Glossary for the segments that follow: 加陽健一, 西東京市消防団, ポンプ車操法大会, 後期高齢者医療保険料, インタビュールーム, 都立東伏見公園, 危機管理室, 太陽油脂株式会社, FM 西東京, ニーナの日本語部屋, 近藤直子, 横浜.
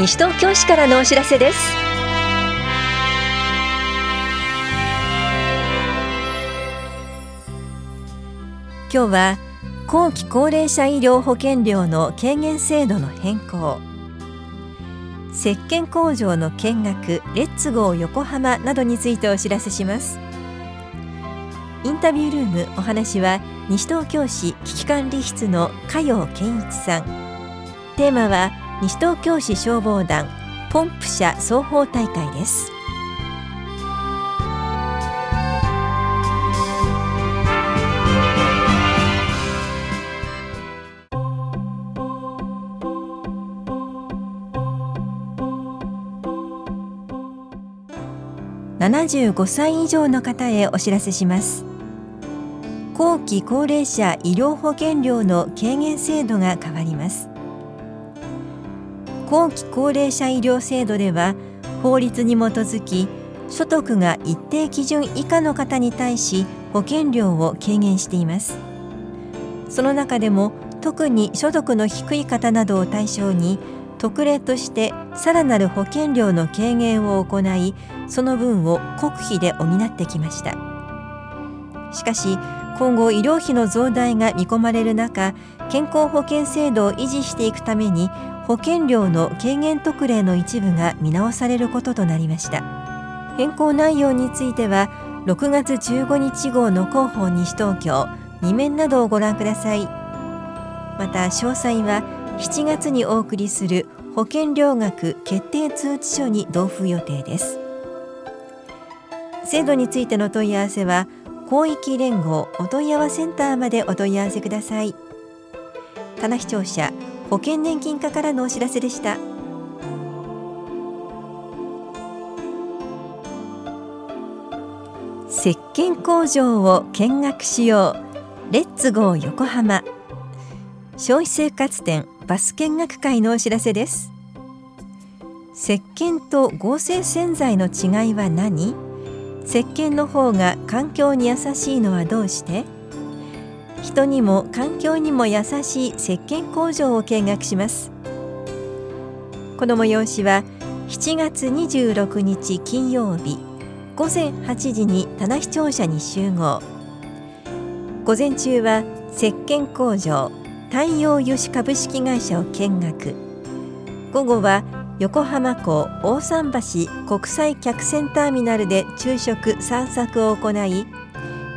西東京市からのお知らせです。今日は後期高齢者医療保険料の軽減制度の変更、石鹸工場の見学レッツゴー横浜などについてお知らせします。インタビュールーム、お話は西東京市危機管理室の加陽健一さん。テーマは西東京市消防団ポンプ車双方大会です。75歳以上の方へお知らせします。後期高齢者医療保険料の軽減制度が変わります。後期高齢者医療制度では、法律に基づき所得が一定基準以下の方に対し保険料を軽減しています。その中でも特に所得の低い方などを対象に、特例としてさらなる保険料の軽減を行い、その分を国費で補ってきました。しかし、今後医療費の増大が見込まれる中、健康保険制度を維持していくために、保険料の軽減特例の一部が見直されることとなりました。変更内容については、6月15日号の広報西東京2面などをご覧ください。また詳細は、7月にお送りする保険料額決定通知書に同封予定です。制度についての問い合わせは、広域連合お問い合わせセンターまでお問い合わせください。田名視聴者保険年金課からのお知らせでした。石鹸工場を見学しよう、レッツゴー横浜。消費生活展バス見学会のお知らせです。石鹸と合成洗剤の違いは何？石鹸の方が環境に優しいのはどうして？人にも環境にも優しい石鹸工場を見学します。この催しは7月26日金曜日午前8時に田名視聴者に集合。午前中は石鹸工場太陽油脂株式会社を見学。午後は横浜港大桟橋国際客船ターミナルで昼食散策を行い、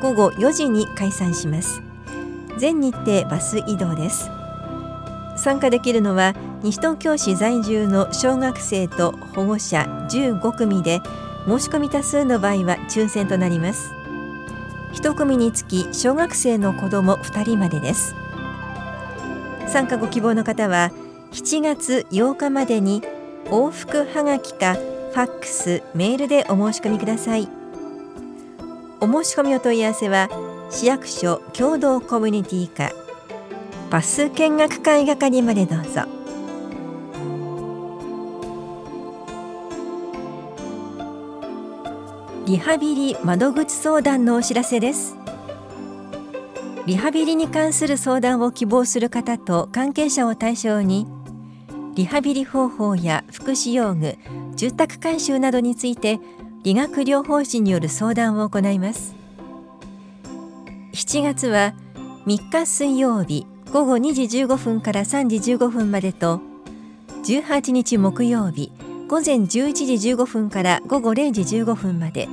午後4時に解散します。全日程バス移動です。参加できるのは西東京市在住の小学生と保護者15組で、申し込み多数の場合は抽選となります。1組につき小学生の子ども2人までです。参加ご希望の方は、7月8日までに往復はがきかファックス、メールでお申し込みください。お申し込みお問い合わせは、市役所共同コミュニティ課バス見学会係までどうぞ。リハビリ窓口相談のお知らせです。リハビリに関する相談を希望する方と関係者を対象に、リハビリ方法や福祉用具、住宅改修などについて理学療法士による相談を行います。7月は3日水曜日午後2時15分から3時15分までと、18日木曜日午前11時15分から午後0時15分まで、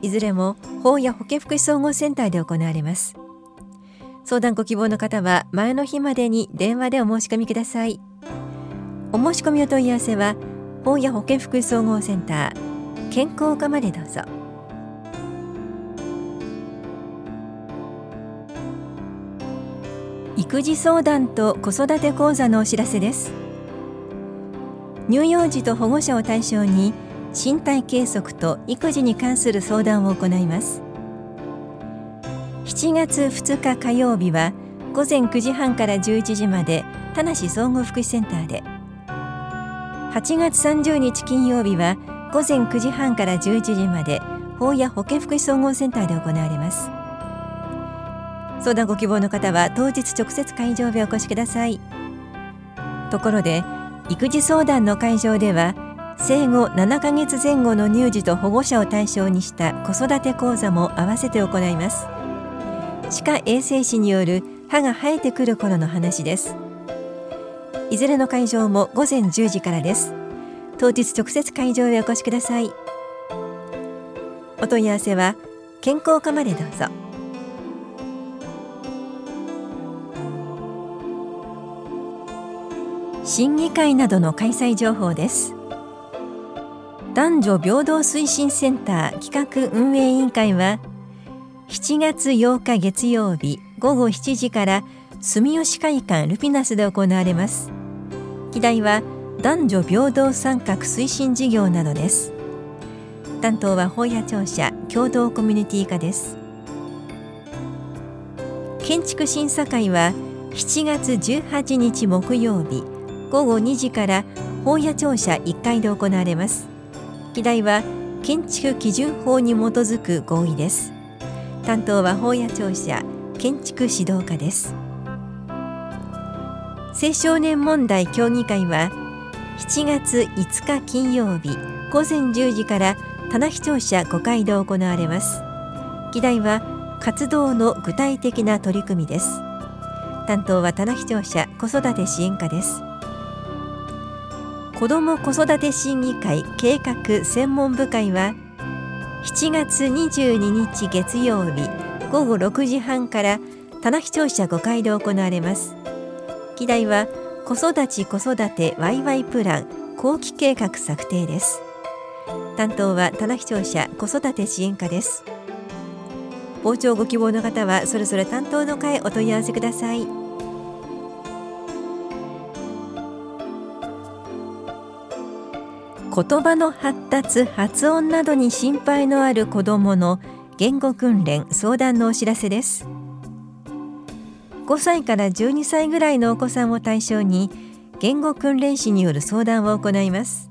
いずれも法や保健福祉総合センターで行われます。相談ご希望の方は前の日までに電話でお申し込みください。お申し込みお問い合わせは、法や保健福祉総合センター健康課までどうぞ。育児相談と子育て講座のお知らせです。乳幼児と保護者を対象に、身体計測と育児に関する相談を行います。7月2日火曜日は午前9時半から11時まで田名総合福祉センターで、8月30日金曜日は午前9時半から11時まで法や保健福祉総合センターで行われます。相談ご希望の方は当日直接会場へお越しください。ところで、育児相談の会場では、生後7ヶ月前後の乳児と保護者を対象にした子育て講座も合わせて行います。歯科衛生士による歯が生えてくる頃の話です。いずれの会場も午前10時からです。当日直接会場へお越しください。お問い合わせは健康課までどうぞ。審議会などの開催情報です。男女平等推進センター企画運営委員会は、7月8日月曜日午後7時から住吉会館ルピナスで行われます。議題は男女平等参画推進事業などです。担当は法屋庁舎共同コミュニティ課です。建築審査会は7月18日木曜日午後2時から法屋庁舎1階で行われます。議題は建築基準法に基づく合意です。担当は法屋庁舎建築指導課です。青少年問題協議会は7月5日金曜日午前10時から棚視聴者5階で行われます。議題は活動の具体的な取り組みです。担当は棚視聴者子育て支援課です。子ども子育て審議会計画専門部会は7月22日月曜日午後6時半から棚視聴者5階で行われます。議題は子育ち子育てワイワイプラン後期計画策定です。担当は棚視聴者子育て支援課です。傍聴ご希望の方はそれぞれ担当の課へお問い合わせください。言葉の発達発音などに心配のある子どもの言語訓練相談のお知らせです。5歳から12歳ぐらいのお子さんを対象に言語訓練士による相談を行います。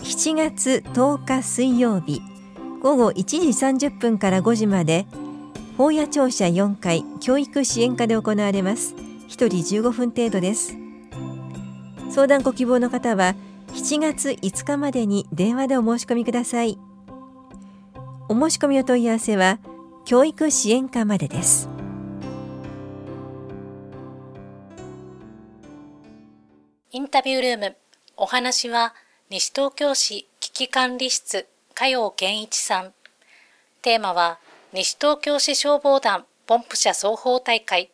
7月10日水曜日午後1時30分から5時まで法屋庁舎4階教育支援課で行われます。1人15分程度です。相談ご希望の方は7月5日までに電話でお申し込みください。お申し込みお問い合わせは教育支援課までです。インタビュールーム、お話は西東京市危機管理室加陽健一さん。テーマは西東京市消防団ポンプ車双方大会。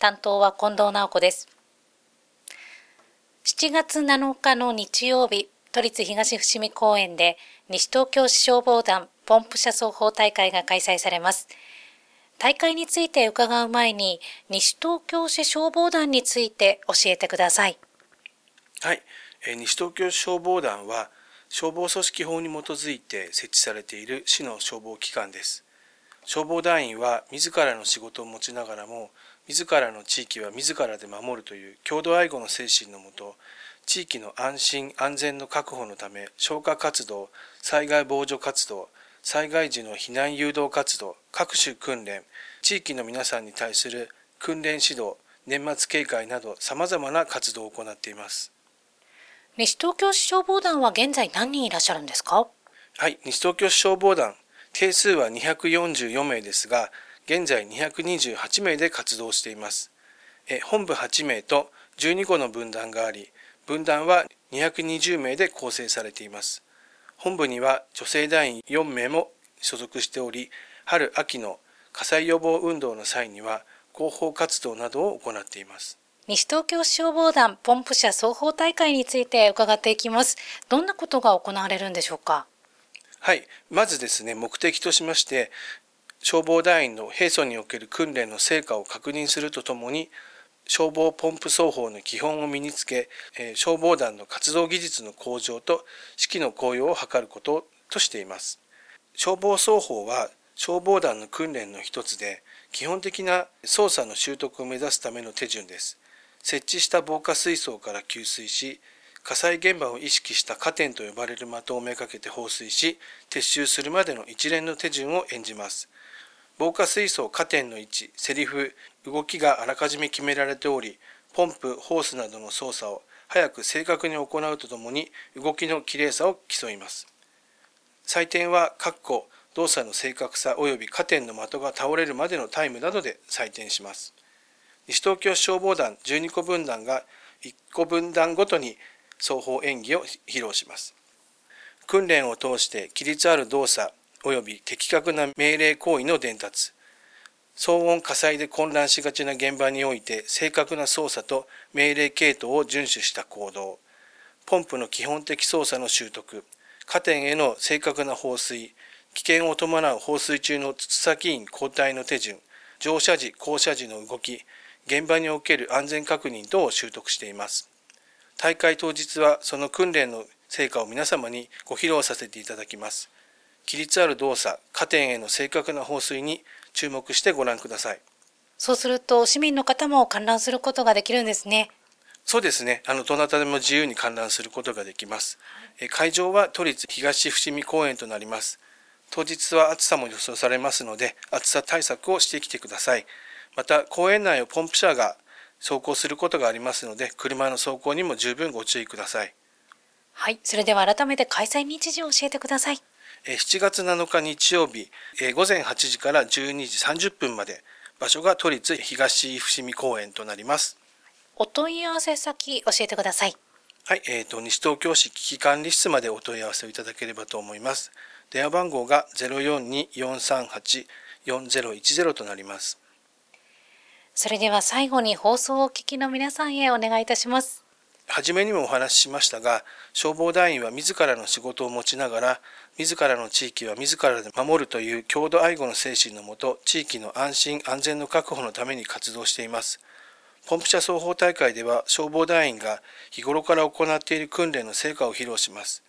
担当は近藤直子です。7月7日の日曜日、都立東伏見公園で西東京市消防団ポンプ車双方大会が開催されます。大会について伺う前に西東京市消防団について教えてください。はい、西東京消防団は消防組織法に基づいて設置されている市の消防機関です。消防団員は自らの仕事を持ちながらも自らの地域は自らで守るという郷土愛護の精神のもと、地域の安心安全の確保のため消火活動、災害防除活動、災害時の避難誘導活動、各種訓練、地域の皆さんに対する訓練指導、年末警戒など様々な活動を行っています。西東京市消防団は現在何人いらっしゃるんですか？はい、西東京市消防団、定数は244名ですが、現在228名で活動しています。本部8名と12個の分団があり、分団は220名で構成されています。本部には女性団員4名も所属しており、春秋の火災予防運動の際には広報活動などを行っています。西東京市消防団ポンプ車双方大会について伺っていきます。どんなことが行われるんでしょうか？はい、まずですね、目的としまして、消防団員の平素における訓練の成果を確認するとともに、消防ポンプ双方の基本を身につけ、消防団の活動技術の向上と士気の高揚を図ることとしています。消防双方は消防団の訓練の一つで、基本的な操作の習得を目指すための手順です。設置した防火水槽から給水し、火災現場を意識した火点と呼ばれる的をめかけて放水し、撤収するまでの一連の手順を演じます。防火水槽火点の位置、セリフ、動きがあらかじめ決められており、ポンプ、ホースなどの操作を早く正確に行うとともに動きのきれいさを競います。採点は動作の正確さ及び加点の的が倒れるまでのタイムなどで採点します。西東京消防団12個分団が1個分団ごとに双方演技を披露します。訓練を通して規律ある動作及び的確な命令行為の伝達、騒音火災で混乱しがちな現場において正確な操作と命令系統を遵守した行動、ポンプの基本的操作の習得、加点への正確な放水、危険を伴う放水中の筒先員交代の手順、乗車時・降車時の動き、現場における安全確認等を習得しています。大会当日はその訓練の成果を皆様にご披露させていただきます。規律ある動作、加点への正確な放水に注目してご覧ください。そうすると市民の方も観覧することができるんですね。そうですね。どなたでも自由に観覧することができます。会場は都立東伏見公園となります。当日は暑さも予想されますので、暑さ対策をしてきてください。また、公園内をポンプ車が走行することがありますので、車の走行にも十分ご注意ください。はい、それでは改めて開催日時を教えてください。7月7日日曜日、午前8時から12時30分まで、場所が都立東伏見公園となります。お問い合わせ先教えてください。はい、西東京市危機管理室までお問い合わせをいただければと思います。電話番号が 042-438-4010 となります。それでは最後に放送をお聞きの皆さんへお願いいたします。はじめにもお話ししましたが、消防団員は自らの仕事を持ちながら、自らの地域は自らで守るという郷土愛護の精神のもと、地域の安心安全の確保のために活動しています。ポンプ車走法大会では消防団員が日頃から行っている訓練の成果を披露します。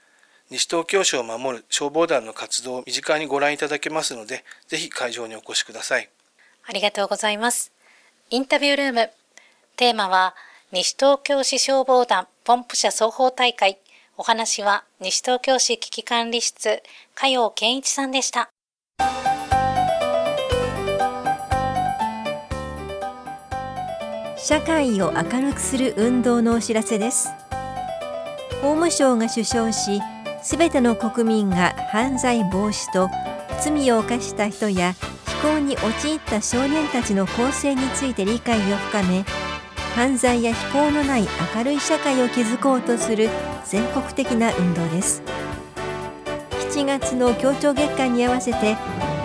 西東京市を守る消防団の活動を身近にご覧いただけますので、ぜひ会場にお越しください。ありがとうございます。インタビュールーム。テーマは、西東京市消防団ポンプ車走法大会。お話は、西東京市危機管理室、加陽健一さんでした。社会を明るくする運動のお知らせです。法務省が主張し、すべての国民が犯罪防止と罪を犯した人や非行に陥った少年たちの構成について理解を深め、犯罪や非行のない明るい社会を築こうとする全国的な運動です。7月の協調月間に合わせて、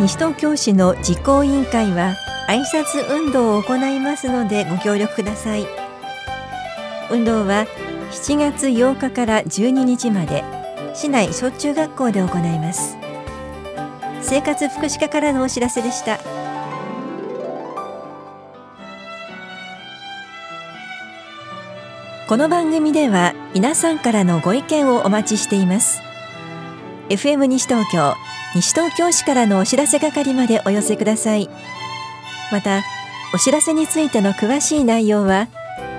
西東京市の実行委員会は挨拶運動を行いますのでご協力ください。運動は7月8日から12日まで、市内小中学校で行います。生活福祉課からのお知らせでした。この番組では皆さんからのご意見をお待ちしています。FM 西東京、西東京市からのお知らせ係までお寄せください。また、お知らせについての詳しい内容は、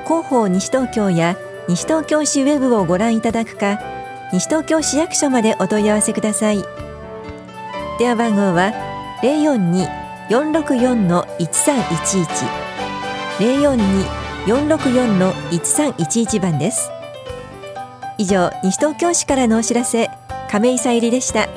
広報西東京や西東京市ウェブをご覧いただくか、西東京市役所までお問い合わせください。電話番号は 042-464-1311 042-464-1311 番です。以上、西東京市からのお知らせ、亀井さゆりでした。